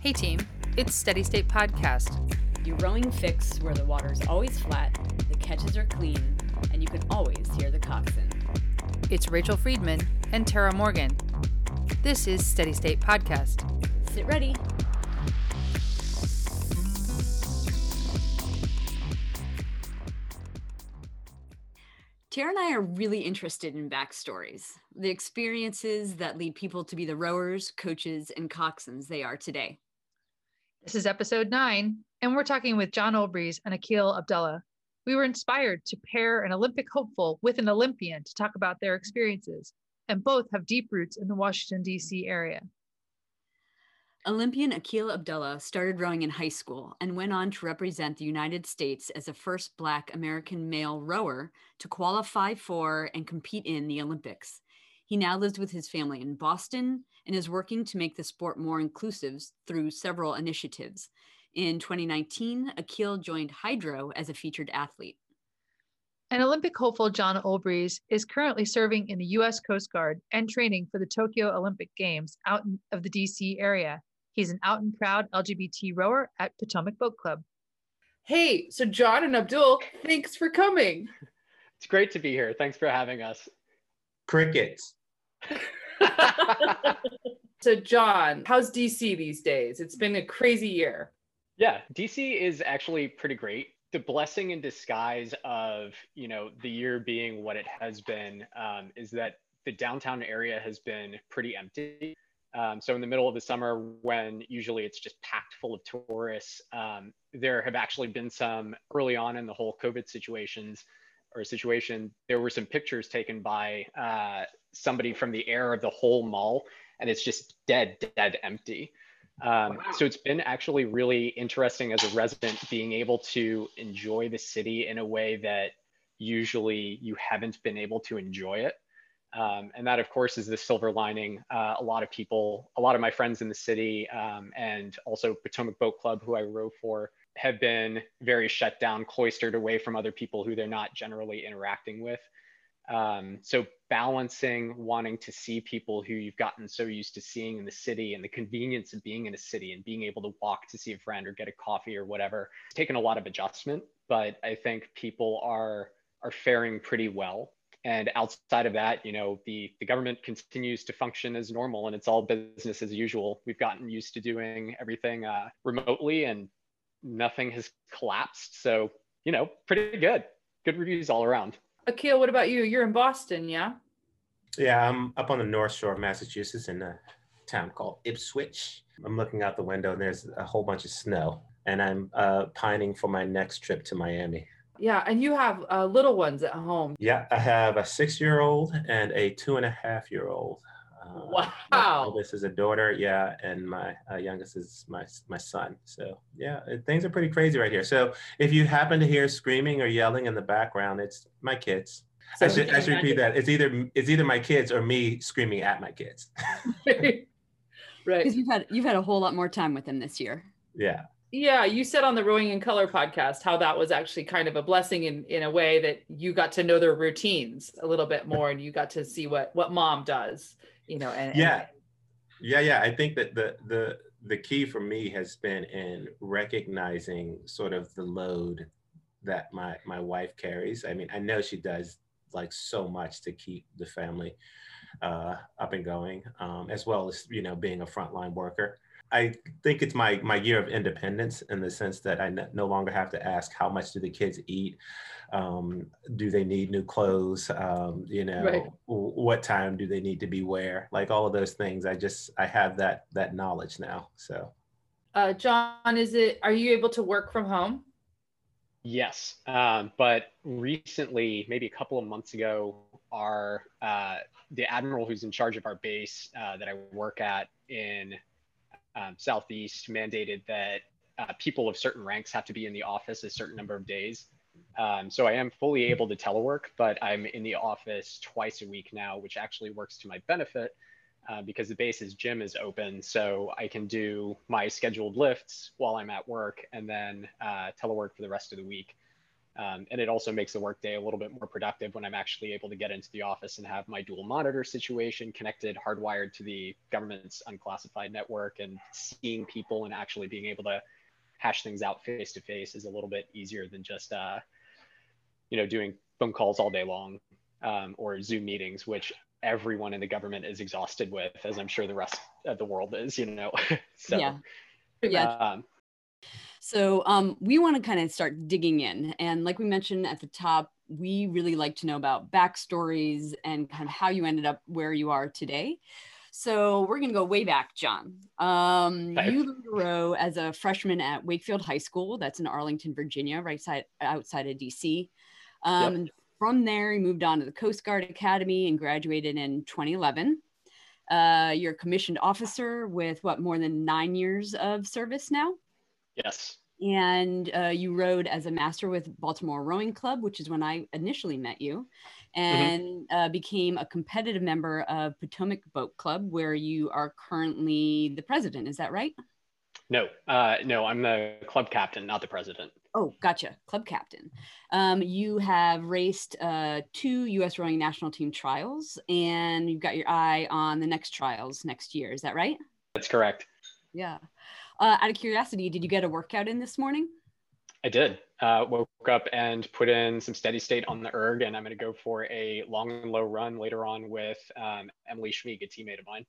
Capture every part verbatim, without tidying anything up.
Hey team, it's Steady State Podcast. Your rowing fix where the water's always flat, the catches are clean, and you can always hear the coxswain. It's Rachel Friedman and Tara Morgan. This is Steady State Podcast. Sit ready. Tara and I are really interested in backstories, the experiences that lead people to be the rowers, coaches, and coxswains they are today. This is episode nine, and we're talking with John Olbrych and Aquil Abdullah. We were inspired to pair an Olympic hopeful with an Olympian to talk about their experiences, and both have deep roots in the Washington, D C area. Olympian Aquil Abdullah started rowing in high school and went on to represent the United States as the first Black American male rower to qualify for and compete in the Olympics. He now lives with his family in Boston and is working to make the sport more inclusive through several initiatives. In twenty nineteen, Aquil joined Hydro as a featured athlete. An Olympic hopeful, John Olbrych, is currently serving in the U S Coast Guard and training for the Tokyo Olympic Games out of the D C area. He's an out and proud L G B T rower at Potomac Boat Club. Hey, so John and Abdul, thanks for coming. It's great to be here. Thanks for having us. Crickets. So John, how's D C these days? It's been a crazy year. Yeah, D C is actually pretty great. The blessing in disguise of, you know, the year being what it has been um, is that the downtown area has been pretty empty. Um, so in the middle of the summer, when usually it's just packed full of tourists, um, there have actually been some early on in the whole COVID situations or situation, there were some pictures taken by uh, somebody from the air of the whole mall, and it's just dead, dead empty. Um, so it's been actually really interesting as a resident being able to enjoy the city in a way that usually you haven't been able to enjoy it. Um, and that, of course, is the silver lining. Uh, a lot of people, a lot of my friends in the city um, and also Potomac Boat Club, who I row for, have been very shut down, cloistered away from other people who they're not generally interacting with. Um, so balancing wanting to see people who you've gotten so used to seeing in the city and the convenience of being in a city and being able to walk to see a friend or get a coffee or whatever, it's taken a lot of adjustment, but I think people are are faring pretty well. And outside of that, you know, the, the government continues to function as normal and it's all business as usual. We've gotten used to doing everything uh, remotely and nothing has collapsed. So, you know, pretty good. Good reviews all around. Aquil, what about you? You're in Boston, yeah? Yeah, I'm up on the North Shore of Massachusetts in a town called Ipswich. I'm looking out the window and there's a whole bunch of snow and I'm uh, pining for my next trip to Miami. Yeah, and you have uh, little ones at home. Yeah, I have a six-year-old and a two-and-a-half-year-old. Uh, wow. My oldest is a daughter, yeah, and my uh, youngest is my my son. So, yeah, it, things are pretty crazy right here. So if you happen to hear screaming or yelling in the background, it's my kids. So I should, I should repeat that. It's either it's either my kids or me screaming at my kids. Right. Because you've had, you've had a whole lot more time with them this year. Yeah. Yeah, you said on the Rowing in Color podcast how that was actually kind of a blessing in, in a way that you got to know their routines a little bit more and you got to see what, what mom does, you know. And yeah, and- yeah, yeah. I think that the the the key for me has been in recognizing sort of the load that my my wife carries. I mean, I know she does like so much to keep the family uh, up and going, um, as well as, you know, being a frontline worker. I think it's my my year of independence in the sense that I n- no longer have to ask how much do the kids eat, um, do they need new clothes, um, you know, right. w- what time do they need to be where, like all of those things. I just I have that that knowledge now. So, uh, John, is it are you able to work from home? Yes, um, but recently, maybe a couple of months ago, our uh, the admiral who's in charge of our base uh, that I work at in Um, Southeast mandated that uh, people of certain ranks have to be in the office a certain number of days. Um, so I am fully able to telework, but I'm in the office twice a week now, which actually works to my benefit uh, because the base's gym is open. So I can do my scheduled lifts while I'm at work and then uh, telework for the rest of the week. Um, and it also makes the workday a little bit more productive when I'm actually able to get into the office and have my dual monitor situation connected, hardwired to the government's unclassified network, and seeing people and actually being able to hash things out face to face is a little bit easier than just, uh, you know, doing phone calls all day long um, or Zoom meetings, which everyone in the government is exhausted with, as I'm sure the rest of the world is, you know. so, yeah. Yeah. Um, So um, we want to kind of start digging in. And like we mentioned at the top, we really like to know about backstories and kind of how you ended up where you are today. So we're going to go way back, John. Um, you learned to row as a freshman at Wakefield High School. That's in Arlington, Virginia, right side, outside of D C. Um, yep. From there, you moved on to the Coast Guard Academy and graduated in twenty eleven. Uh, you're a commissioned officer with, what, more than nine years of service now? Yes. And uh, you rowed as a master with Baltimore Rowing Club, which is when I initially met you, and mm-hmm. uh, became a competitive member of Potomac Boat Club, where you are currently the president. Is that right? No, uh, no, I'm the club captain, not the president. Oh, gotcha. Club captain. Um, you have raced uh, two U S Rowing National Team trials, and you've got your eye on the next trials next year. Is that right? That's correct. Yeah. Uh, out of curiosity, did you get a workout in this morning? I did. Uh, woke up and put in some Steady State on the erg, and I'm going to go for a long and low run later on with um, Emily Schmieg, a teammate of mine.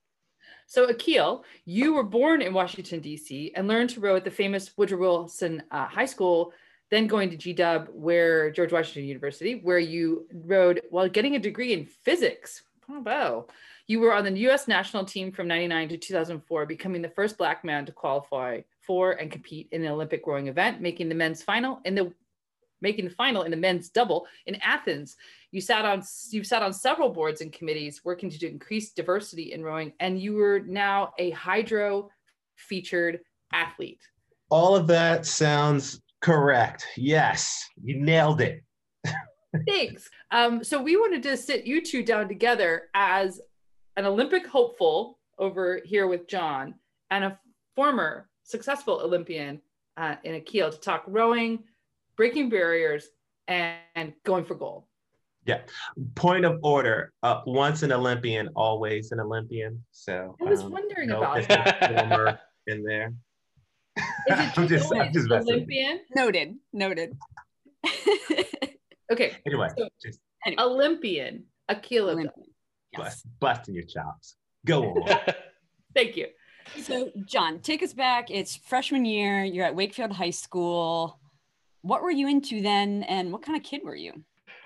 So, Aquil, you were born in Washington, D C, and learned to row at the famous Woodrow Wilson uh, High School, then going to G W, where George Washington University, where you rowed while getting a degree in physics. Oh, wow. You were on the U S national team from ninety-nine to two thousand four, becoming the first Black man to qualify for and compete in an Olympic rowing event, making the men's final in the making the final in the men's double in Athens. You sat on you've sat on several boards and committees working to increase diversity in rowing, and you are now a Hydro featured athlete. All of that sounds correct. Yes, you nailed it. Thanks. Um, so we wanted to sit you two down together as an Olympic hopeful over here with John and a former successful Olympian uh, in Aquil to talk rowing, breaking barriers, and, and going for gold. Yeah. Point of order. Uh, once an Olympian, always an Olympian. So I was um, wondering no about that. Former in there. Is it I'm just, I'm just Olympian? Noted. Noted. Okay. Anyway, so just, anyway. Olympian, Aquil Abdullah. Yes. Busting your chops. Go on. Thank you. So, John, take us back. It's freshman year. You're at Wakefield High School. What were you into then, and what kind of kid were you?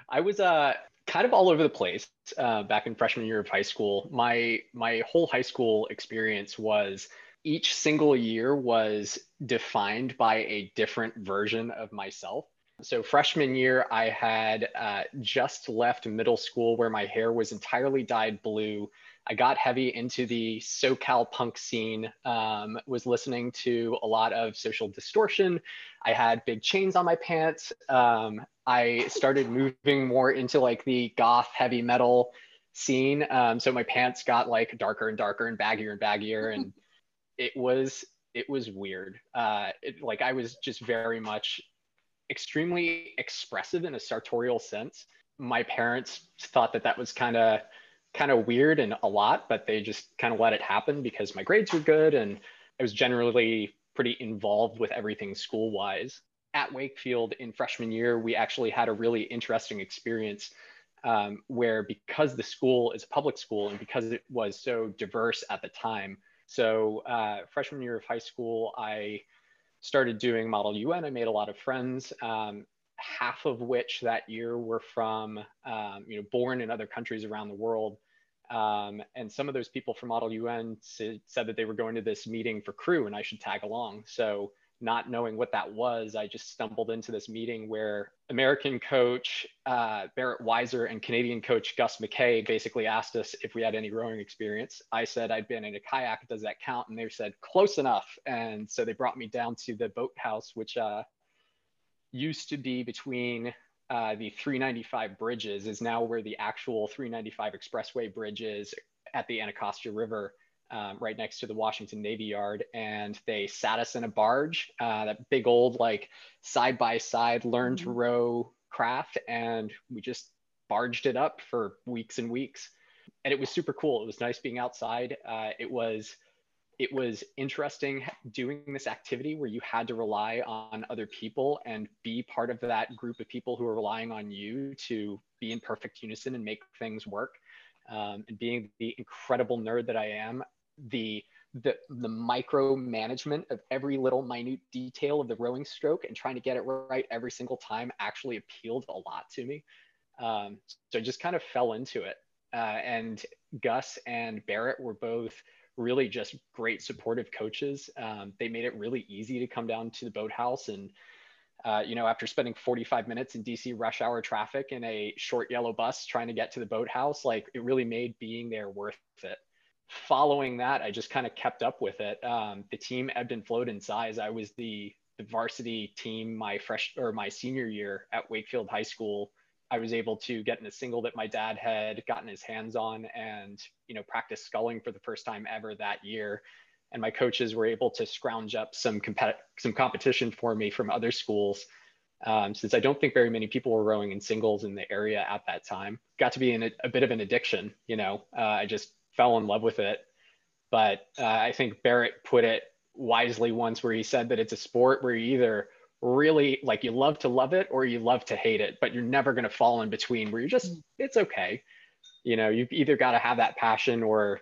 I was uh, kind of all over the place uh, back in freshman year of high school. My my whole high school experience was each single year was defined by a different version of myself. So freshman year, I had uh, just left middle school where my hair was entirely dyed blue. I got heavy into the SoCal punk scene, um, was listening to a lot of Social Distortion. I had big chains on my pants. Um, I started moving more into like the goth heavy metal scene. Um, so my pants got like darker and darker and baggier and baggier. And it was, it was weird. Uh, it, like I was just very much extremely expressive in a sartorial sense. My parents thought that that was kind of kind of weird and a lot, but they just kind of let it happen because my grades were good and I was generally pretty involved with everything school-wise. At Wakefield in freshman year, we actually had a really interesting experience um, where because the school is a public school and because it was so diverse at the time. So uh, freshman year of high school, I started doing Model U N. I made a lot of friends, um, half of which that year were from, um, you know, born in other countries around the world. Um, and some of those people from Model U N said that they were going to this meeting for crew and I should tag along. So not knowing what that was, I just stumbled into this meeting where American coach uh, Barrett Weiser and Canadian coach Gus McKay basically asked us if we had any rowing experience. I said I'd been in a kayak, does that count? And they said, close enough. And so they brought me down to the boathouse, which uh, used to be between uh, the three ninety-five bridges, is now where the actual three ninety-five expressway bridge is at the Anacostia River. um, right next to the Washington Navy Yard, and they sat us in a barge, uh, that big old like side-by-side learn to row craft, and we just barged it up for weeks and weeks. And it was super cool. It was nice being outside. Uh, it was it was interesting doing this activity where you had to rely on other people and be part of that group of people who are relying on you to be in perfect unison and make things work. Um, and being the incredible nerd that I am, the the the micromanagement of every little minute detail of the rowing stroke and trying to get it right every single time actually appealed a lot to me. Um, so I just kind of fell into it. Uh, and Gus and Barrett were both really just great supportive coaches. Um, they made it really easy to come down to the boathouse. And, uh, you know, after spending forty-five minutes in D C rush hour traffic in a short yellow bus trying to get to the boathouse, like it really made being there worth it. Following that, I just kind of kept up with it. Um, the team ebbed and flowed in size. I was the, the varsity team my fresh or my senior year at Wakefield High School. I was able to get in a single that my dad had gotten his hands on and, you know, practice sculling for the first time ever that year. And my coaches were able to scrounge up some compet- some competition for me from other schools, um, since I don't think very many people were rowing in singles in the area at that time. Got to be in a, a bit of an addiction, you know, uh, I just fell in love with it. But uh, I think Barrett put it wisely once where he said that it's a sport where you either really like you love to love it or you love to hate it, but you're never going to fall in between where you're just, it's okay. You know, you've either got to have that passion, or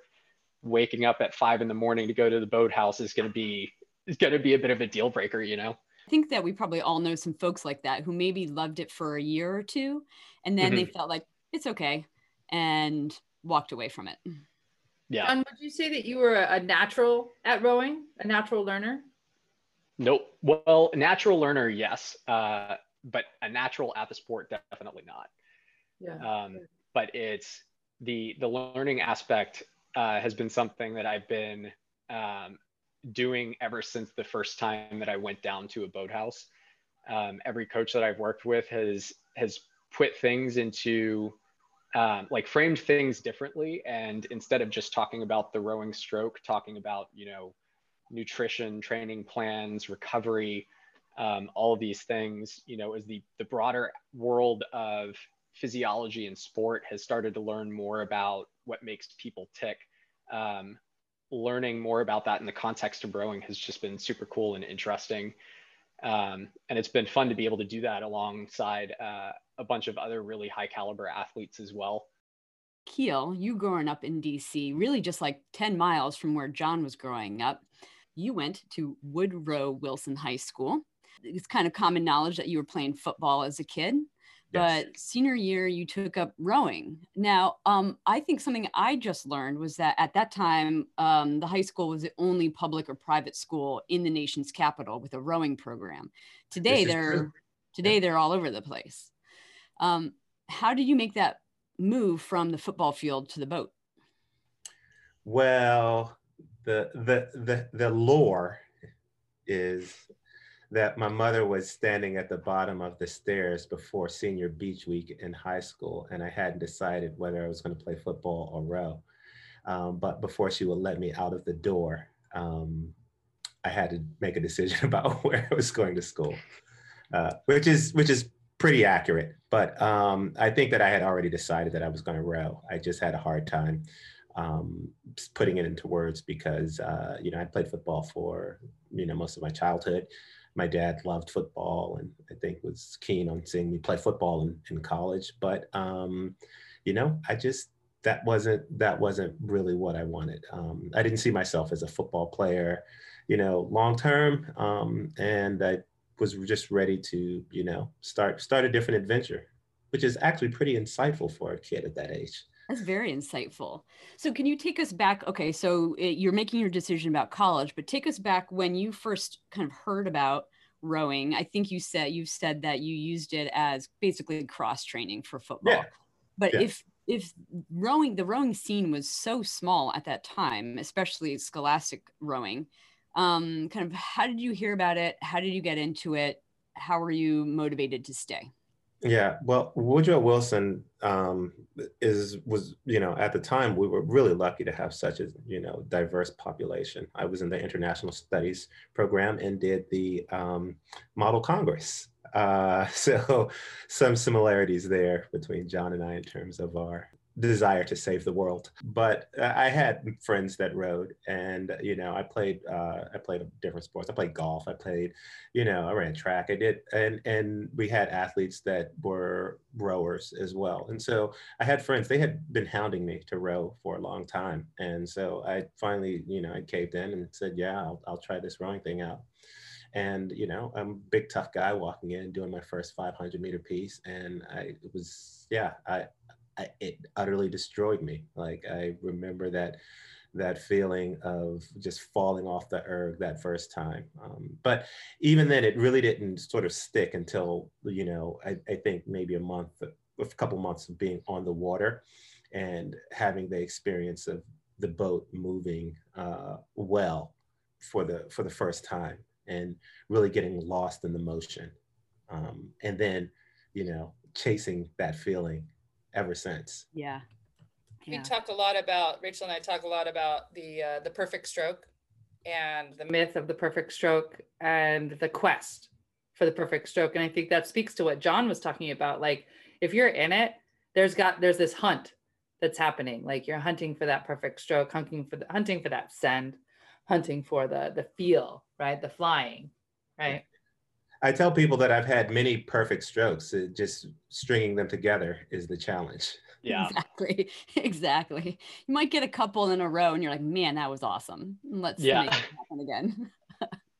waking up at five in the morning to go to the boathouse is going to be, is going to be a bit of a deal breaker, you know? I think that we probably all know some folks like that who maybe loved it for a year or two, and then mm-hmm. they felt like it's okay and walked away from it. Yeah. John, would you say that you were a natural at rowing, a natural learner? Nope. Well, natural learner, yes, uh, but a natural at the sport, definitely not. Yeah. Um, but it's the the learning aspect uh, has been something that I've been um, doing ever since the first time that I went down to a boathouse. Um, every coach that I've worked with has has put things into um, like framed things differently, and instead of just talking about the rowing stroke, talking about, you know, nutrition, training plans, recovery, um, all of these things, you know, as the, the broader world of physiology and sport has started to learn more about what makes people tick. Um, learning more about that in the context of rowing has just been super cool and interesting. Um, and it's been fun to be able to do that alongside uh, a bunch of other really high caliber athletes as well. Keel, you growing up in D C, really just like ten miles from where John was growing up, you went to Woodrow Wilson High School. It's kind of common knowledge that you were playing football as a kid, yes. But senior year you took up rowing. Now, um, I think something I just learned was that at that time, um, the high school was the only public or private school in the nation's capital with a rowing program. Today, they're true. today yeah. they're all over the place. Um, how did you make that move from the football field to the boat? Well, The, the the the lore is that my mother was standing at the bottom of the stairs before senior beach week in high school, and I hadn't decided whether I was going to play football or row. Um, but before she would let me out of the door, um, I had to make a decision about where I was going to school, uh, which is which is pretty accurate. But um, I think that I had already decided that I was going to row. I just had a hard time Um, putting it into words because, uh, you know, I played football for, you know, most of my childhood. My dad loved football and I think was keen on seeing me play football in, in college. But, um, you know, I just, that wasn't, that wasn't really what I wanted. Um, I didn't see myself as a football player, you know, long-term. Um, and I was just ready to, you know, start, start a different adventure, which is actually pretty insightful for a kid at that age. That's very insightful. So can you take us back? Okay, so you're making your decision about college, but take us back when you first kind of heard about rowing. I think you said you've said that you used it as basically cross training for football. Yeah. But yeah. if if rowing, the rowing scene was so small at that time, especially scholastic rowing, um, kind of how did you hear about it? How did you get into it? How were you motivated to stay? Yeah, well, Woodrow Wilson um, is was, you know, at the time we were really lucky to have such a, you know, diverse population. I was in the International Studies program and did the um, Model Congress. Uh, so some similarities there between John and I in terms of our desire to save the world. But I had friends that rowed, and, you know, I played, uh, I played different sports. I played golf. I played, you know, I ran track. I did. And, and we had athletes that were rowers as well. And so I had friends, they had been hounding me to row for a long time. And so I finally, you know, I caved in and said, yeah, I'll, I'll try this rowing thing out. And, you know, I'm a big, tough guy walking in, doing my first five hundred meter piece. And I it was, yeah, I, I, it utterly destroyed me. Like, I remember that, that feeling of just falling off the erg that first time. Um, but even then, it really didn't sort of stick until, you know, I, I think maybe a month, a couple months of being on the water and having the experience of the boat moving uh, well for the, for the first time, and really getting lost in the motion. Um, and then, you know, chasing that feeling ever since. Yeah. yeah. We talk a lot about, Rachel and I talk a lot about the, uh, the perfect stroke and the myth of the perfect stroke and the quest for the perfect stroke. And I think that speaks to what John was talking about. Like, if you're in it, there's got, there's this hunt that's happening. Like, you're hunting for that perfect stroke, hunting for the, hunting for that send, hunting for the, the feel, right? The flying, right? I tell people that I've had many perfect strokes. Just stringing them together is the challenge. Yeah, exactly. Exactly. You might get a couple in a row and you're like, man, that was awesome. Let's yeah. make it happen again.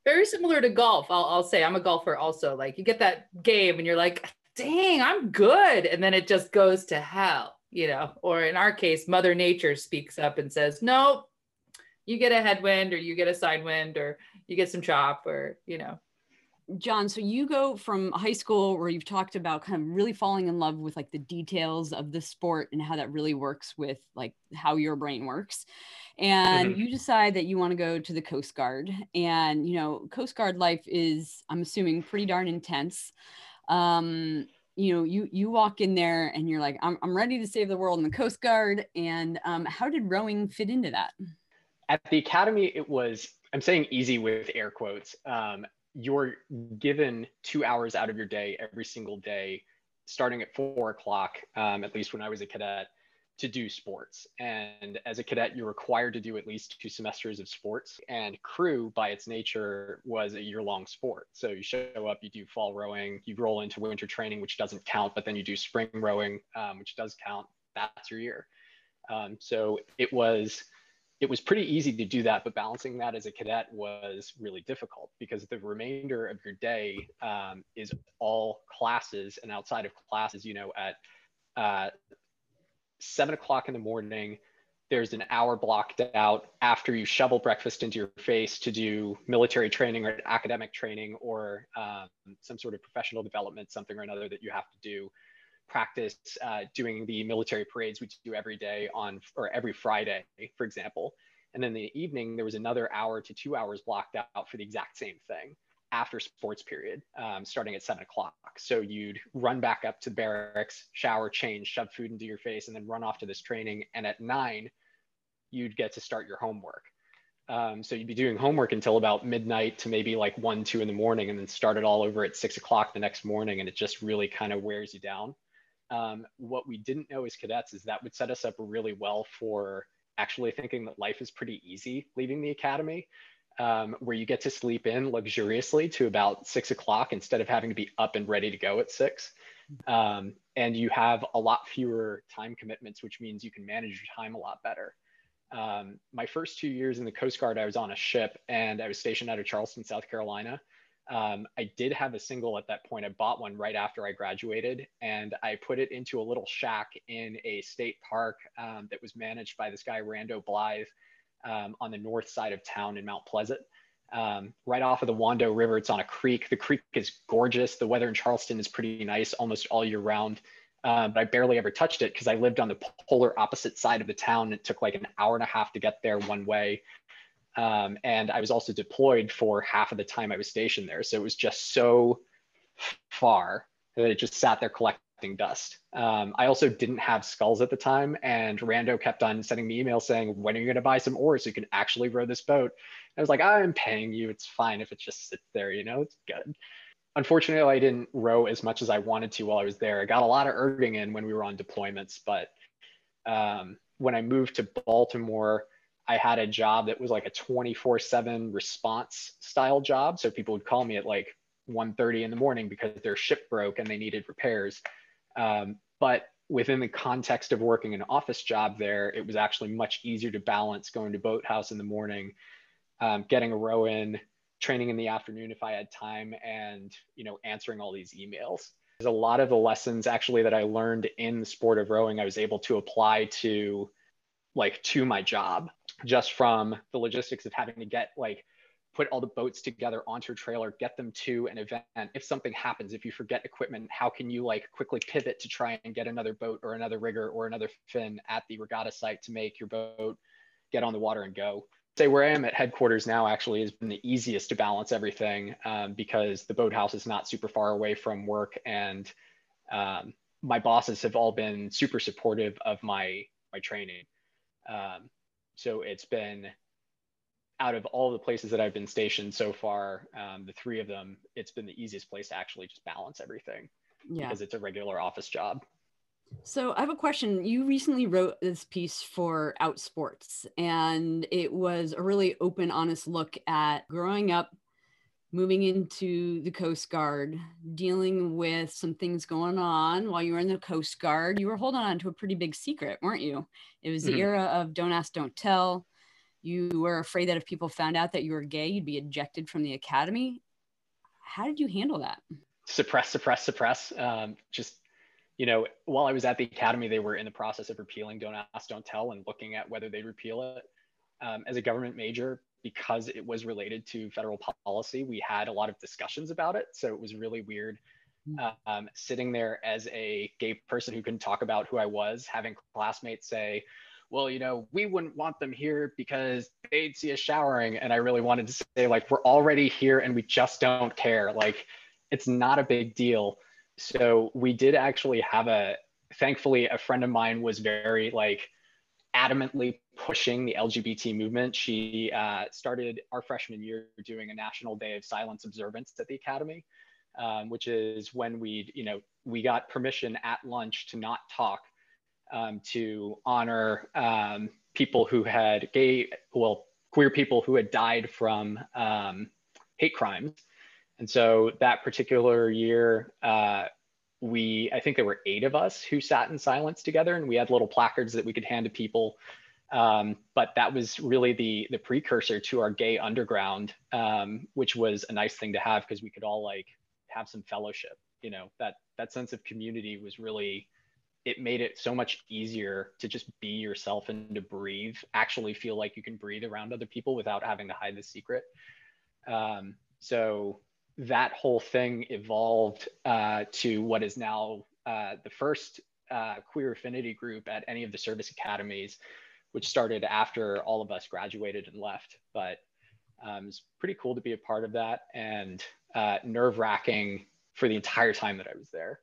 Very similar to golf. I'll, I'll say I'm a golfer also. Like, you get that game and you're like, dang, I'm good. And then it just goes to hell, you know, or in our case, Mother Nature speaks up and says, nope, you get a headwind or you get a side wind or you get some chop or, you know. John, so you go from high school where you've talked about kind of really falling in love with like the details of the sport and how that really works with like how your brain works. And mm-hmm. you decide that you want to go to the Coast Guard, and, you know, Coast Guard life is, I'm assuming, pretty darn intense. Um, you know, you, you walk in there and you're like, I'm, I'm ready to save the world in the Coast Guard. And um, how did rowing fit into that? At the academy, it was, I'm saying easy with air quotes, um, you're given two hours out of your day every single day, starting at four o'clock, um, at least when I was a cadet, to do sports. And as a cadet, you're required to do at least two semesters of sports. And crew, by its nature, was a year-long sport. So you show up, you do fall rowing, you roll into winter training, which doesn't count, but then you do spring rowing, um, which does count. That's your year. Um, so it was... It was pretty easy to do that, but balancing that as a cadet was really difficult because the remainder of your day um, is all classes. And outside of classes, you know, at uh, seven o'clock in the morning, there's an hour blocked out after you shovel breakfast into your face to do military training or academic training or um, some sort of professional development, something or another that you have to do. Practice uh, doing the military parades, which we do every day on, or every Friday, for example. And then in the evening, there was another hour to two hours blocked out for the exact same thing after sports period, um, starting at seven o'clock. So you'd run back up to barracks, shower, change, shove food into your face, and then run off to this training. And at nine, you'd get to start your homework. Um, so you'd be doing homework until about midnight to maybe like one, two in the morning, and then start it all over at six o'clock the next morning. And it just really kind of wears you down. Um, what we didn't know as cadets is that would set us up really well for actually thinking that life is pretty easy leaving the academy, um, where you get to sleep in luxuriously to about six o'clock instead of having to be up and ready to go at six. Um, and you have a lot fewer time commitments, which means you can manage your time a lot better. Um, my first two years in the Coast Guard, I was on a ship and I was stationed out of Charleston, South Carolina. Um, I did have a single at that point. I bought one right after I graduated, and I put it into a little shack in a state park um, that was managed by this guy, Rando Blythe, um, on the north side of town in Mount Pleasant, um, right off of the Wando River. It's on a creek. The creek is gorgeous. The weather in Charleston is pretty nice almost all year round, uh, but I barely ever touched it because I lived on the polar opposite side of the town. It took like an hour and a half to get there one way. Um, and I was also deployed for half of the time I was stationed there. So it was just so far that it just sat there collecting dust. Um, I also didn't have sculls at the time, and Rando kept on sending me emails saying, when are you gonna buy some oars so you can actually row this boat? And I was like, I'm paying you, it's fine if it just sits there, you know, it's good. Unfortunately, I didn't row as much as I wanted to while I was there. I got a lot of erging in when we were on deployments, but um, when I moved to Baltimore, I had a job that was like a twenty-four seven response style job. So people would call me at like one thirty in the morning because their ship broke and they needed repairs. Um, but within the context of working an office job there, it was actually much easier to balance going to Boathouse in the morning, um, getting a row in, training in the afternoon if I had time, and, you know, answering all these emails. There's a lot of the lessons actually that I learned in the sport of rowing, I was able to apply to like to my job, just from the logistics of having to get like put all the boats together onto a trailer, get them to an event. If something happens, if you forget equipment, how can you like quickly pivot to try and get another boat or another rigger or another fin at the regatta site to make your boat get on the water and go. Say where I am at headquarters now actually has been the easiest to balance everything, um, because the boathouse is not super far away from work, and um, my bosses have all been super supportive of my my training. Um, So it's been, out of all the places that I've been stationed so far, um, the three of them, it's been the easiest place to actually just balance everything, yeah, because it's a regular office job. So I have a question. You recently wrote this piece for Outsports, and it was a really open, honest look at growing up, moving into the Coast Guard, dealing with some things going on while you were in the Coast Guard. You were holding on to a pretty big secret, weren't you? It was the mm-hmm. era of don't ask, don't tell. You were afraid that if people found out that you were gay, you'd be ejected from the academy. How did you handle that? Suppress, suppress, suppress. Um, just, you know, while I was at the academy, they were in the process of repealing don't ask, don't tell, and looking at whether they'd repeal it. Um, as a government major, because it was related to federal policy, we had a lot of discussions about it. So it was really weird um, sitting there as a gay person who couldn't talk about who I was, having classmates say, well, you know, we wouldn't want them here because they'd see us showering. And I really wanted to say, like, we're already here and we just don't care. Like, it's not a big deal. So we did actually have a, thankfully, a friend of mine was very like, adamantly pushing the L G B T movement. She uh, started our freshman year doing a National Day of Silence observance at the academy, um, which is when we, you know, we got permission at lunch to not talk, um, to honor um, people who had gay, well, queer people who had died from um, hate crimes. And so that particular year, uh, we, I think there were eight of us who sat in silence together, and we had little placards that we could hand to people. Um, but that was really the the precursor to our gay underground, um, which was a nice thing to have because we could all like have some fellowship. You know, that that sense of community was really, it made it so much easier to just be yourself and to breathe, actually feel like you can breathe around other people without having to hide the secret. Um, so that whole thing evolved uh, to what is now uh, the first uh, queer affinity group at any of the service academies, which started after all of us graduated and left. But um, it's pretty cool to be a part of that, and uh, nerve-wracking for the entire time that I was there.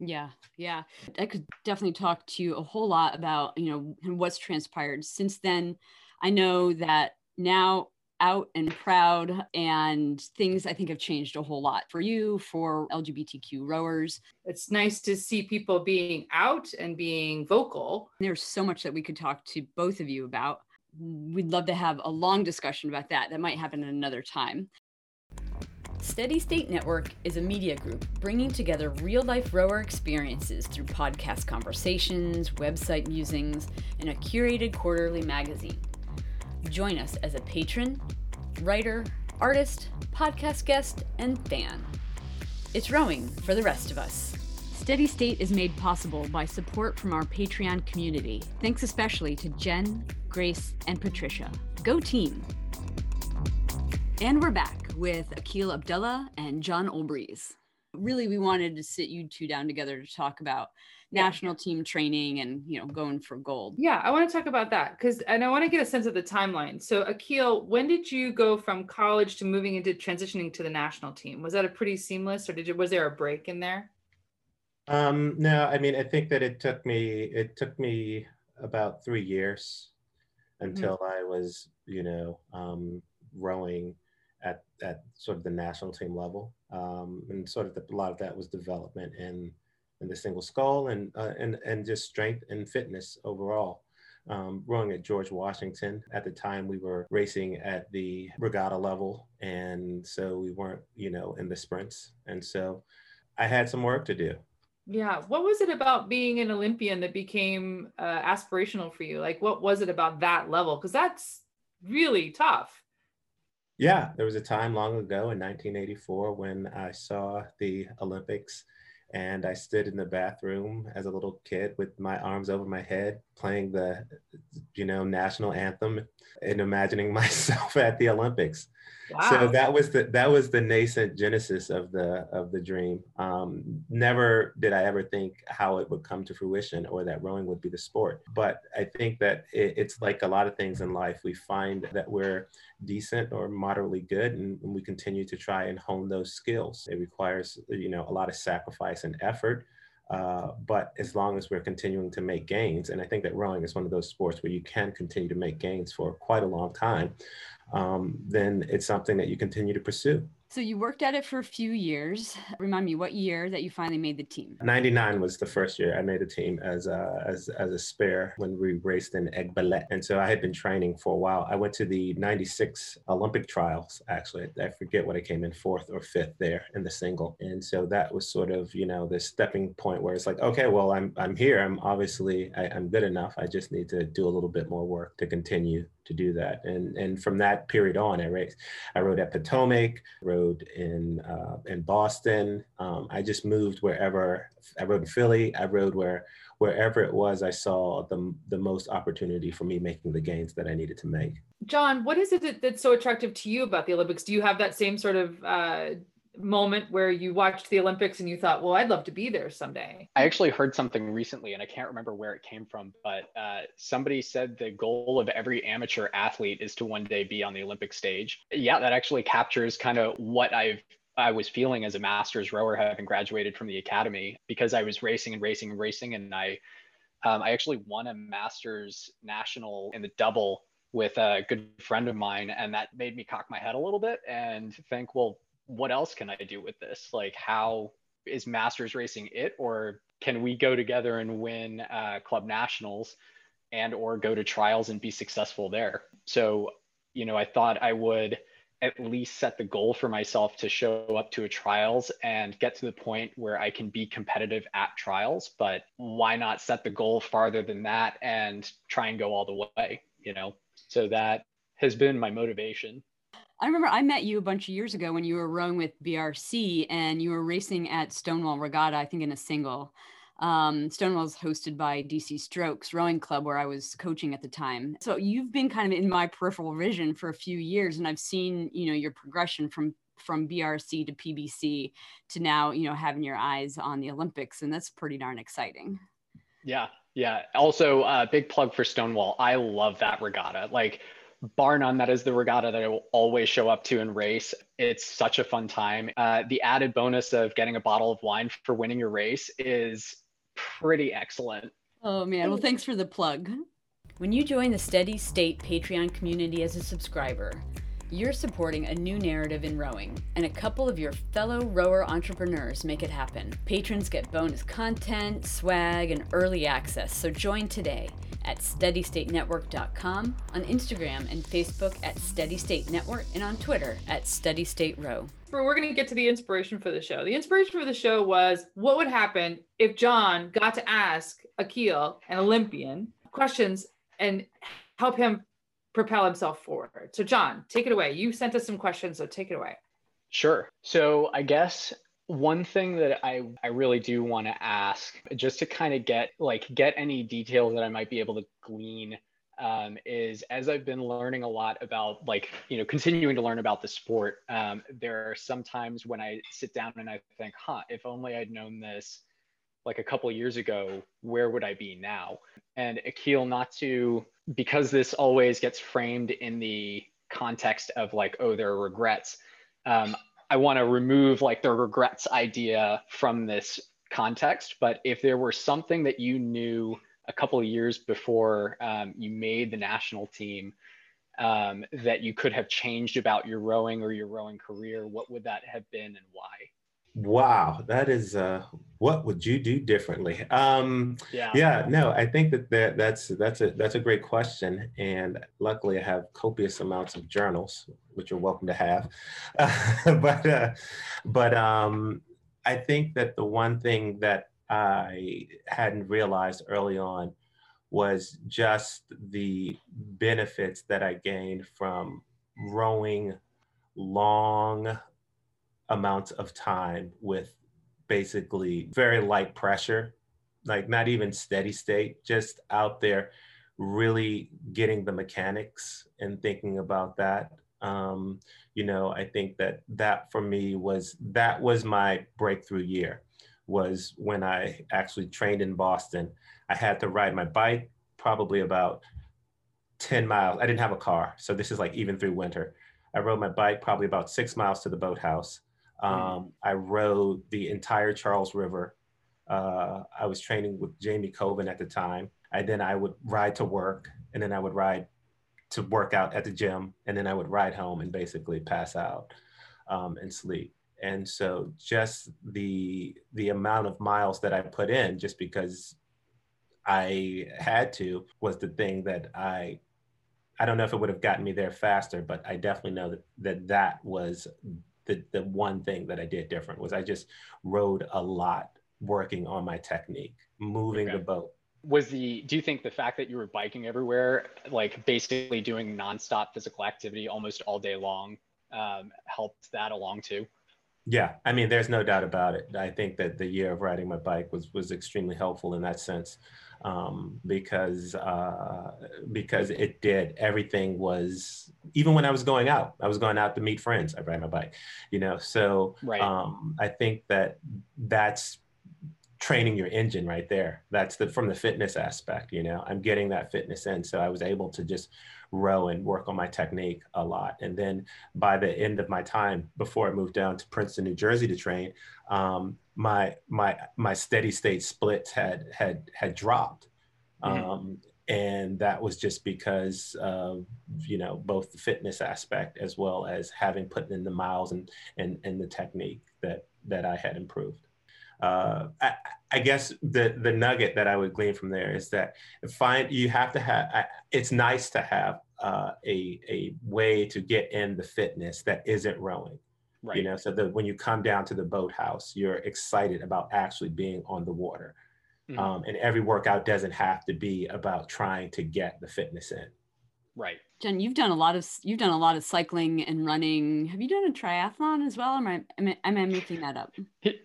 Yeah, yeah. I could definitely talk to you a whole lot about, you know, what's transpired since then. I know that now, out and proud, and things I think have changed a whole lot for you, for L G B T Q rowers. It's nice to see people being out and being vocal. There's so much that we could talk to both of you about. We'd love to have a long discussion about that. That might happen another time. Steady State Network is a media group bringing together real-life rower experiences through podcast conversations, website musings, and a curated quarterly magazine. Join us as a patron, writer, artist, podcast guest, and fan. It's rowing for the rest of us. Steady State is made possible by support from our Patreon community. Thanks especially to Jen, Grace, and Patricia. Go team! And we're back with Aquil Abdullah and John Olbrych. Really, we wanted to sit you two down together to talk about national team training and, you know, going for gold. Yeah, I want to talk about that because, and I want to get a sense of the timeline. So Aquil, when did you go from college to moving into transitioning to the national team? Was that a pretty seamless, or did you, was there a break in there? Um, no, I mean, I think that it took me, it took me about three years until mm-hmm. I was, you know, um, rowing at, at sort of the national team level. Um, and sort of the, a lot of that was development in, in the single scull and, uh, and, and just strength and fitness overall. Um, rowing at George Washington. At the time, we were racing at the regatta level, and so we weren't, you know, in the sprints. And so I had some work to do. Yeah. What was it about being an Olympian that became uh, aspirational for you? Like, what was it about that level? Because that's really tough. Yeah. There was a time long ago in nineteen eighty-four when I saw the Olympics. And I stood in the bathroom as a little kid with my arms over my head, playing the, you know, national anthem and imagining myself at the Olympics. Wow. So that was the, that was the nascent genesis of the, of the dream. Um, never did I ever think how it would come to fruition or that rowing would be the sport. But I think that it, it's like a lot of things in life. We find that we're decent or moderately good, and, and we continue to try and hone those skills. It requires, you know, a lot of sacrifice and effort. Uh, but as long as we're continuing to make gains, and I think that rowing is one of those sports where you can continue to make gains for quite a long time, um, then it's something that you continue to pursue. So you worked at it for a few years. Remind me, what year that you finally made the team? ninety-nine was the first year I made the team as a, as, as a spare when we raced in Egbalet. And so I had been training for a while. I went to the ninety-six Olympic trials, actually. I forget what I came in fourth or fifth there in the single. And so that was sort of, you know, this stepping point where it's like, okay, well, I'm I'm here. I'm obviously, I, I'm good enough. I just need to do a little bit more work to continue to do that. And and from that period on, I raced. I rode at Potomac, rode in uh, in Boston. Um, I just moved wherever. I rode in Philly. I rode where wherever it was I saw the, the most opportunity for me making the gains that I needed to make. John, what is it that, that's so attractive to you about the Olympics? Do you have that same sort of uh, moment where you watched the Olympics and you thought, well, I'd love to be there someday? I actually heard something recently, and I can't remember where it came from, but uh, somebody said the goal of every amateur athlete is to one day be on the Olympic stage. Yeah, that actually captures kind of what I've I was feeling as a master's rower, having graduated from the academy, because I was racing and racing and racing, and I um, I actually won a master's national in the double with a good friend of mine, and that made me cock my head a little bit and think, well, what else can I do with this? Like, how is masters racing it, or can we go together and win uh, club nationals and or go to trials and be successful there? So, you know, I thought I would at least set the goal for myself to show up to a trials and get to the point where I can be competitive at trials, but why not set the goal farther than that and try and go all the way, you know? So that has been my motivation. I remember I met you a bunch of years ago when you were rowing with B R C and you were racing at Stonewall Regatta, I think in a single. Um, Stonewall's hosted by D C Strokes Rowing Club, where I was coaching at the time. So you've been kind of in my peripheral vision for a few years, and I've seen, you know, your progression from from B R C to P B C to now, you know, having your eyes on the Olympics, and that's pretty darn exciting. Yeah, yeah. Also, uh, big plug for Stonewall. I love that regatta. Like, bar none, that is the regatta that I will always show up to and race. It's such a fun time. Uh, the added bonus of getting a bottle of wine for winning your race is pretty excellent. Oh man, well thanks for the plug. When you join the Steady State Patreon community as a subscriber, you're supporting a new narrative in rowing, and a couple of your fellow rower entrepreneurs make it happen. Patrons get bonus content, swag, and early access, so join today at steady state network dot com, on Instagram and Facebook at Steady State Network, and on Twitter at Steady State Row. We're going to get to the inspiration for the show. The inspiration for the show was, what would happen if John got to ask Aquil, an Olympian, questions and help him propel himself forward? So John, take it away. You sent us some questions, so take it away. Sure. So I guess one thing that I, I really do want to ask, just to kind of get like get any details that I might be able to glean, um, is as I've been learning a lot about, like, you know, continuing to learn about the sport, um, there are some times when I sit down and I think, huh, if only I'd known this like a couple years ago, where would I be now? And Aquil, not to, because this always gets framed in the context of like, oh, there are regrets. Um, I want to remove like the regrets idea from this context, but if there were something that you knew a couple of years before um, you made the national team um, that you could have changed about your rowing or your rowing career, what would that have been and why? Wow, that is, uh, what would you do differently? Um, yeah. yeah, no, I think that, that that's that's a that's a great question, and luckily I have copious amounts of journals, which you're welcome to have. Uh, but uh, but um, I think that the one thing that I hadn't realized early on was just the benefits that I gained from rowing long amounts of time with basically very light pressure, like not even steady state, just out there really getting the mechanics and thinking about that. Um, you know, I think that that for me was, that was my breakthrough year, was when I actually trained in Boston. I had to ride my bike probably about ten miles. I didn't have a car, so this is like even through winter. I rode my bike probably about six miles to the boathouse. Um, I rode the entire Charles River. Uh, I was training with Jamie Colvin at the time. And then I would ride to work, and then I would ride to work out at the gym. And then I would ride home and basically pass out um, and sleep. And so just the, the amount of miles that I put in just because I had to was the thing that I, I don't know if it would have gotten me there faster, but I definitely know that that, that was The, the one thing that I did different was I just rowed a lot working on my technique, moving okay. the boat. Was the, do you think the fact that you were biking everywhere, like basically doing nonstop physical activity almost all day long, um, helped that along too? Yeah, I mean, there's no doubt about it. I think that the year of riding my bike was was extremely helpful in that sense, um, because uh, because it did, everything was, even when I was going out, I was going out to meet friends, I ride my bike, you know, so right. um, I think that that's training your engine right there. That's the from the fitness aspect, you know, I'm getting that fitness in. So I was able to just row and work on my technique a lot. And then by the end of my time, before I moved down to Princeton, New Jersey to train, um, my my my steady state splits had had had dropped. Mm-hmm. um, and that was just because of, you know, both the fitness aspect as well as having put in the miles and and and the technique that that I had improved. Uh, I, I guess the, the nugget that I would glean from there is that find you have to have, I, it's nice to have uh, a, a way to get in the fitness that isn't rowing, right. you know, so that when you come down to the boathouse, you're excited about actually being on the water. Mm-hmm. um, and every workout doesn't have to be about trying to get the fitness in. Right. Jen, you've done a lot of, you've done a lot of cycling and running. Have you done a triathlon as well? Am I, am I, am I making that up?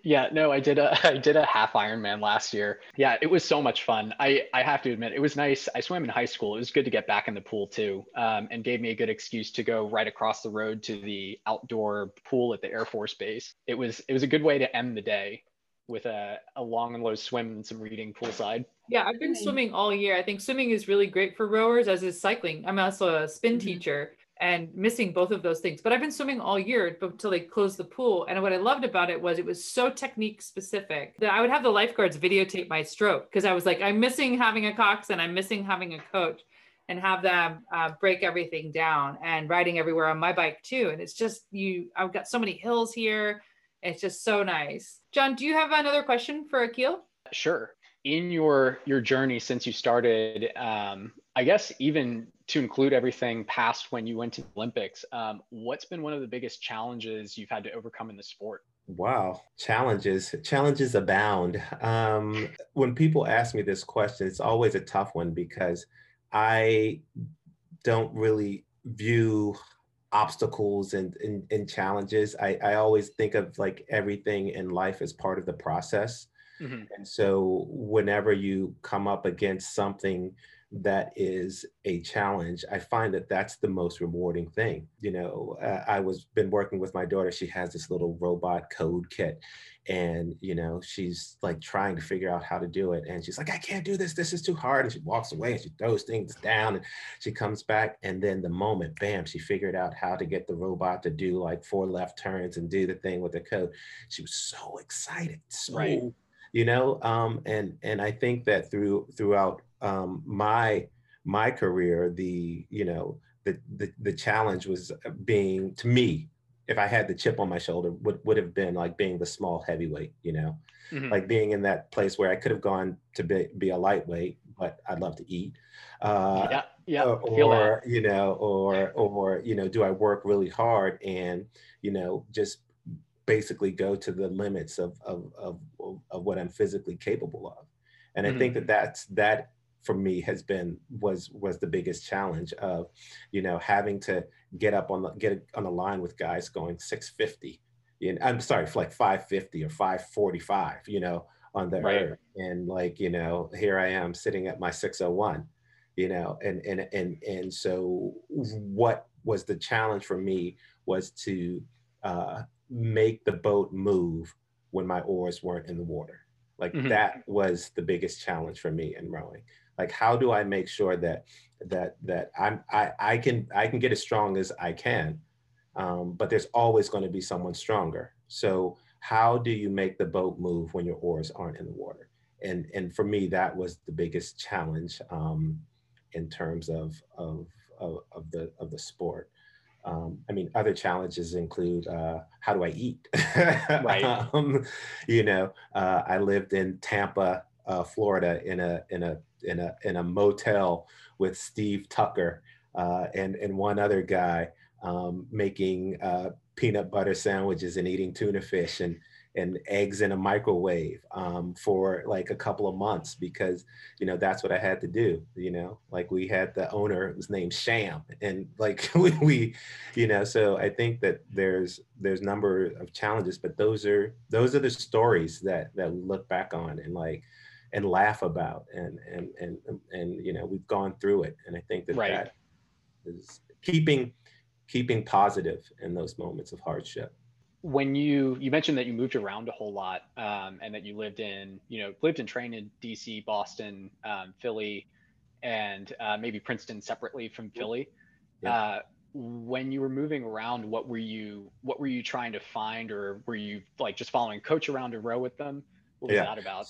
Yeah, no, I did a, I did a half Ironman last year. Yeah, it was so much fun. I, I have to admit, it was nice. I swam in high school. It was good to get back in the pool too, um, and gave me a good excuse to go right across the road to the outdoor pool at the Air Force Base. It was, it was a good way to end the day with a, a long and low swim and some reading poolside. Yeah, I've been swimming all year. I think swimming is really great for rowers, as is cycling. I'm also a spin mm-hmm. teacher and missing both of those things. But I've been swimming all year until they closed the pool. And what I loved about it was it was so technique specific that I would have the lifeguards videotape my stroke, because I was like, I'm missing having a coxswain, I'm missing having a coach, and have them uh, break everything down, and riding everywhere on my bike too. And it's just, you, I've got so many hills here. It's just so nice. John, do you have another question for Aquil? Sure. In your your journey since you started, um, I guess even to include everything past when you went to the Olympics, um, what's been one of the biggest challenges you've had to overcome in the sport? Wow, challenges, challenges abound. Um, when people ask me this question, it's always a tough one, because I don't really view obstacles and, and, and challenges. I, I always think of like everything in life as part of the process. Mm-hmm. And so whenever you come up against something that is a challenge, I find that that's the most rewarding thing. You know, uh, I was been working with my daughter. She has this little robot code kit, and, you know, she's like trying to figure out how to do it. And she's like, I can't do this. This is too hard. And she walks away and she throws things down, and she comes back. And then the moment, bam, she figured out how to get the robot to do like four left turns and do the thing with the code. She was so excited. So right. you know, um, and and I think that through throughout um, my my career, the you know the, the the challenge was being, to me, if I had the chip on my shoulder, would would have been like being the small heavyweight, you know, mm-hmm. like being in that place where I could have gone to be, be a lightweight, but I'd love to eat. Uh, yeah. Yeah, or, or you know, or or you know, do I work really hard and you know just basically go to the limits of of of, of what I'm physically capable of, and mm-hmm. I think that that's that for me has been was was the biggest challenge of you know having to get up on the get on the line with guys going six fifty, and I'm sorry, for like five fifty or five forty-five, you know, on the right. earth, and like you know, here I am sitting at my six oh one. You know, and, and, and, and so what was the challenge for me was to uh, make the boat move when my oars weren't in the water. Like mm-hmm. that was the biggest challenge for me in rowing. Like, how do I make sure that, that, that I'm, I, I can, I can get as strong as I can, um, but there's always going to be someone stronger. So how do you make the boat move when your oars aren't in the water? And, and for me, that was the biggest challenge. Um, in terms of, of, of, of the of the sport. Um, I mean, other challenges include, uh, how do I eat? Right. um, you know, uh, I lived in Tampa, uh, Florida in a, in a, in a, in a motel with Steve Tucker uh, and, and one other guy um, making uh, peanut butter sandwiches and eating tuna fish and, and eggs in a microwave um, for like a couple of months because, you know, that's what I had to do, you know, like we had the owner, it was named Sham. And like we, we you know, so I think that there's there's number of challenges, but those are those are the stories that that we look back on and like and laugh about. And, and, and, and, and you know, we've gone through it. And I think that right. that is keeping keeping positive in those moments of hardship. When you, you mentioned that you moved around a whole lot um, and that you lived in, you know, lived and trained in D C, Boston, um, Philly, and uh, maybe Princeton separately from Philly. Yeah. Uh, when you were moving around, what were you, what were you trying to find, or were you like just following coach around to row with them? What was yeah. that about?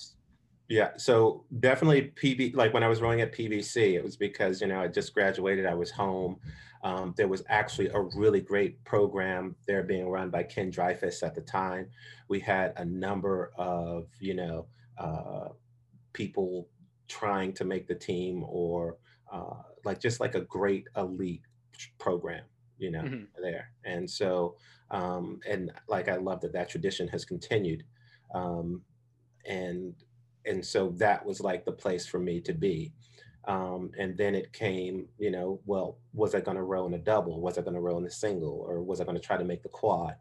Yeah. So definitely P B, like when I was rowing at P B C, it was because, you know, I just graduated, I was home. Um, there was actually a really great program there being run by Ken Dreyfus at the time. We had a number of, you know, uh, people trying to make the team or uh, like just like a great elite program, you know, mm-hmm. there. And so, um, and like, I love that that tradition has continued. Um, and, and so that was like the place for me to be. Um, and then it came, you know, well, was I going to row in a double? Was I going to row in a single? Or was I going to try to make the quad?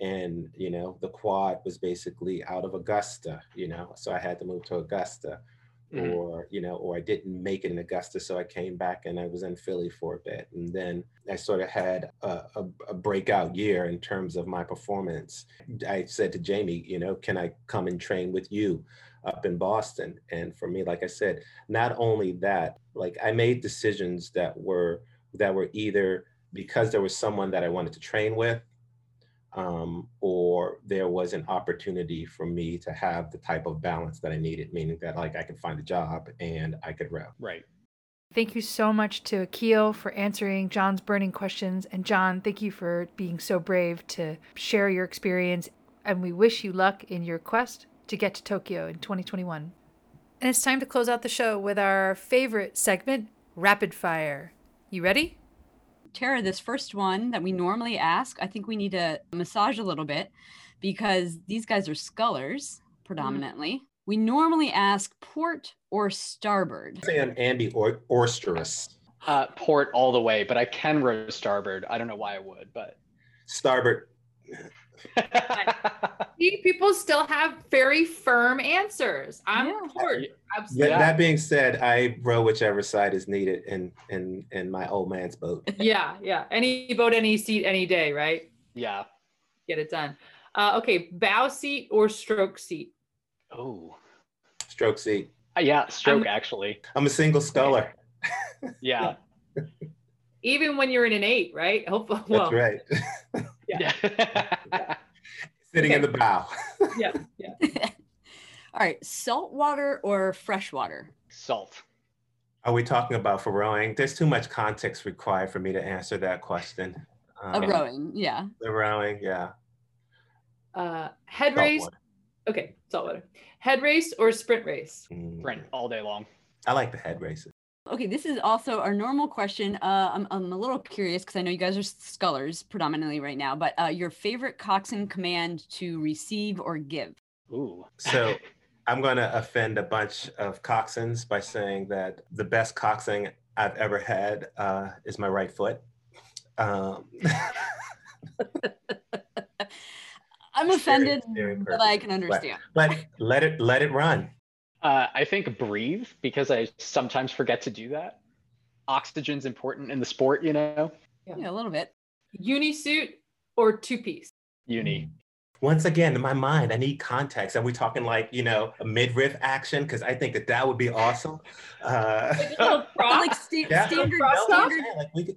And, you know, the quad was basically out of Augusta, you know, so I had to move to Augusta mm-hmm. or, you know, or I didn't make it in Augusta. So I came back and I was in Philly for a bit. And then I sort of had a, a, a breakout year in terms of my performance. I said to Jamie, you know, can I come and train with you up in Boston? And for me, like I said, not only that, like I made decisions that were that were either because there was someone that I wanted to train with, um, or there was an opportunity for me to have the type of balance that I needed, meaning that like I could find a job and I could row. Right. Thank you so much to Aquil for answering John's burning questions. And John, thank you for being so brave to share your experience. And we wish you luck in your quest to get to Tokyo in twenty twenty-one. And it's time to close out the show with our favorite segment, Rapid Fire. You ready? Tara, this first one that we normally ask, I think we need to massage a little bit because these guys are scullers predominantly. Mm. We normally ask port or starboard. I say I'm ambidextrous. Uh, port all the way, but I can row starboard. I don't know why I would, but. Starboard. People still have very firm answers. I'm yeah. port. Absolutely. That, that being said, I row whichever side is needed in in in my old man's boat. Yeah, yeah. Any boat, any seat, any day, right? Yeah. Get it done. Uh, okay, bow seat or stroke seat? Oh, stroke seat. Uh, yeah, stroke I'm, actually. I'm a single sculler. Yeah. Even when you're in an eight, right? Hopefully. Well, that's right. Yeah. Sitting okay. in the bow. Yeah. Yeah. All right, salt water or fresh water? Salt. Are we talking about for rowing? There's too much context required for me to answer that question. Um, a rowing, yeah. The rowing, yeah. Uh, head salt race, water. Okay, salt water. Head race or sprint race? Mm. Sprint all day long. I like the head races. Okay, this is also our normal question. Uh, I'm, I'm a little curious because I know you guys are scholars predominantly right now, but uh, your favorite coxswain command to receive or give? Ooh. So I'm going to offend a bunch of coxswains by saying that the best coxswain I've ever had uh, is my right foot. Um, I'm offended, very, very but I can understand. But, but let it let it run. Uh, I think breathe, because I sometimes forget to do that. Oxygen's important in the sport, you know? Yeah, yeah, a little bit. Uni suit or two-piece? Uni. Once again, in my mind, I need context. Are we talking like, you know, a midriff action? Because I think that that would be awesome. Uh, like, little prop, like sta- yeah, standard, prop standard. Yeah, like we could...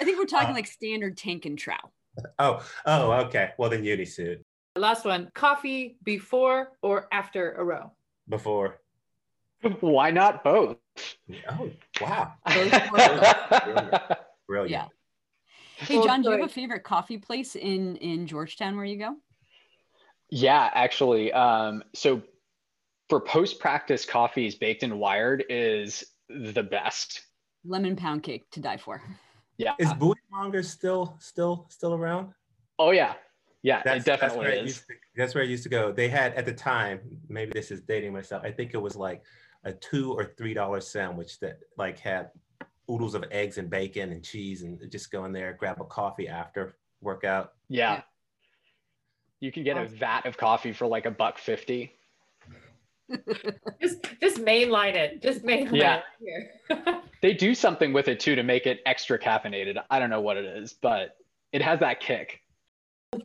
I think we're talking uh, like standard tank and trowel. Oh, oh, okay. Well, then uni suit. Last one. Coffee before or after a row? Before. Why not both? Oh, wow. Brilliant. Brilliant. Yeah. Hey, John, do you have a favorite coffee place in, in Georgetown where you go? Yeah, actually. Um, so for post-practice coffees, Baked and Wired is the best. Lemon pound cake to die for. Yeah. Is Bootmonger still, still, still around? Oh, yeah. Yeah, that's, it definitely that's where is. To, that's where I used to go. They had, at the time, maybe this is dating myself, I think it was like a two or three dollar sandwich that like had oodles of eggs and bacon and cheese, and just go in there, grab a coffee after workout. Yeah, yeah. You can get a vat of coffee for like a buck fifty. Just just mainline it. Just mainline yeah. it here. They do something with it too to make it extra caffeinated. I don't know what it is, but it has that kick.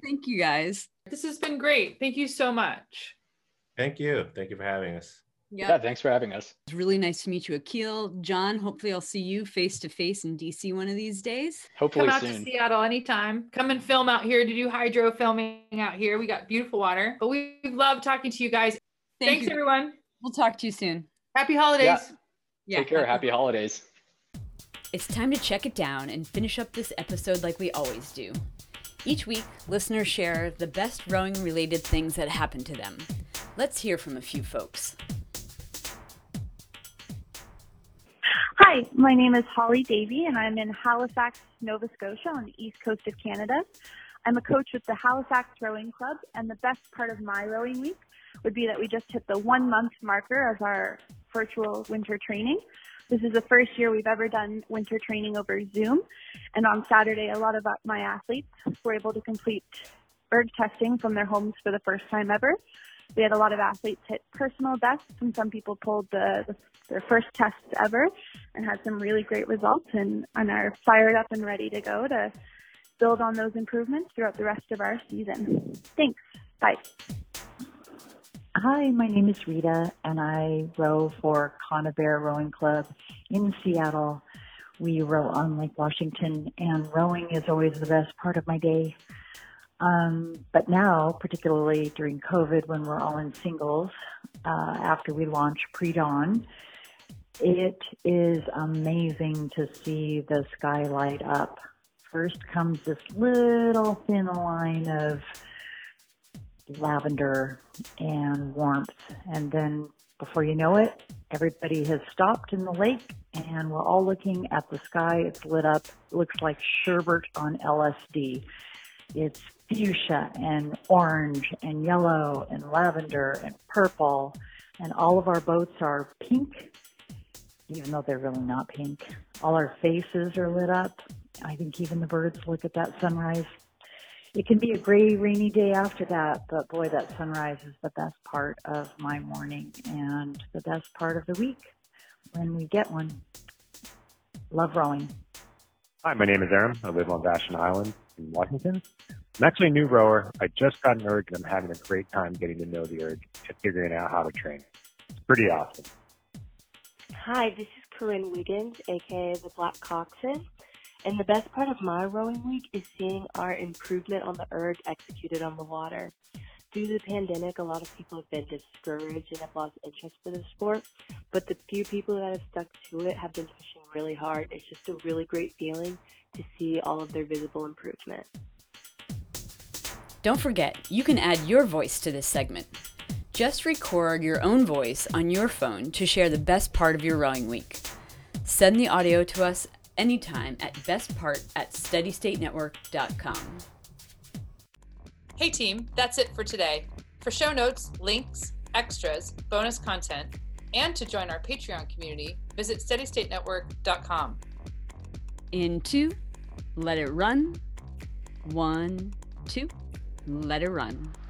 Thank you guys. This has been great. Thank you so much. Thank you. Thank you for having us. Yep. Yeah, thanks for having us. It's really nice to meet you, Aquil. John, hopefully I'll see you face to face in D C one of these days. Hopefully soon. Come out soon. To Seattle anytime. Come and film out here to do hydro filming out here. We got beautiful water, but we love talking to you guys. Thank thanks you. Everyone. We'll talk to you soon. Happy holidays. Yeah. Yeah. Take care. Happy holidays. It's time to check it down and finish up this episode like we always do. Each week, listeners share the best rowing-related things that happened to them. Let's hear from a few folks. Hi, my name is Holly Davey, and I'm in Halifax, Nova Scotia, on the east coast of Canada. I'm a coach with the Halifax Rowing Club, and the best part of my rowing week would be that we just hit the one-month marker of our virtual winter training. This is the first year we've ever done winter training over Zoom, and on Saturday, a lot of my athletes were able to complete erg testing from their homes for the first time ever. We had a lot of athletes hit personal bests, and some people pulled the, the, their first tests ever and had some really great results, and, and are fired up and ready to go to build on those improvements throughout the rest of our season. Thanks. Bye. Hi, my name is Rita, and I row for Conybear Rowing Club in Seattle. We row on Lake Washington, and rowing is always the best part of my day. Um, but now, particularly during COVID, when we're all in singles, uh, after we launch pre-dawn, it is amazing to see the sky light up. First comes this little thin line of lavender and warmth, and then before you know it, everybody has stopped in the lake and we're all looking at the sky. It's lit up. It looks like sherbet on L S D. It's fuchsia and orange and yellow and lavender and purple, and all of our boats are pink, even though they're really not pink. All our faces are lit up. I think even the birds look at that sunrise. It can be a gray, rainy day after that, but boy, that sunrise is the best part of my morning and the best part of the week when we get one. Love rowing. Hi, my name is Aaron. I live on Vashon Island in Washington. I'm actually a new rower. I just got an erg, and I'm having a great time getting to know the erg and figuring out how to train. It's pretty awesome. Hi, this is Corinne Wiggins, a k a the Black Coxswain. And the best part of my rowing week is seeing our improvement on the erg executed on the water. due to the pandemic, a lot of people have been discouraged and have lost interest in the sport, but the few people that have stuck to it have been pushing really hard. It's just a really great feeling to see all of their visible improvement. Don't forget, you can add your voice to this segment. Just record your own voice on your phone to share the best part of your rowing week. Send the audio to us anytime at bestpart at steady state network dot com. Hey team, that's it for today. For show notes, links, extras, bonus content, and to join our Patreon community, visit steady state network dot com. In two, let it run. One, two, let it run.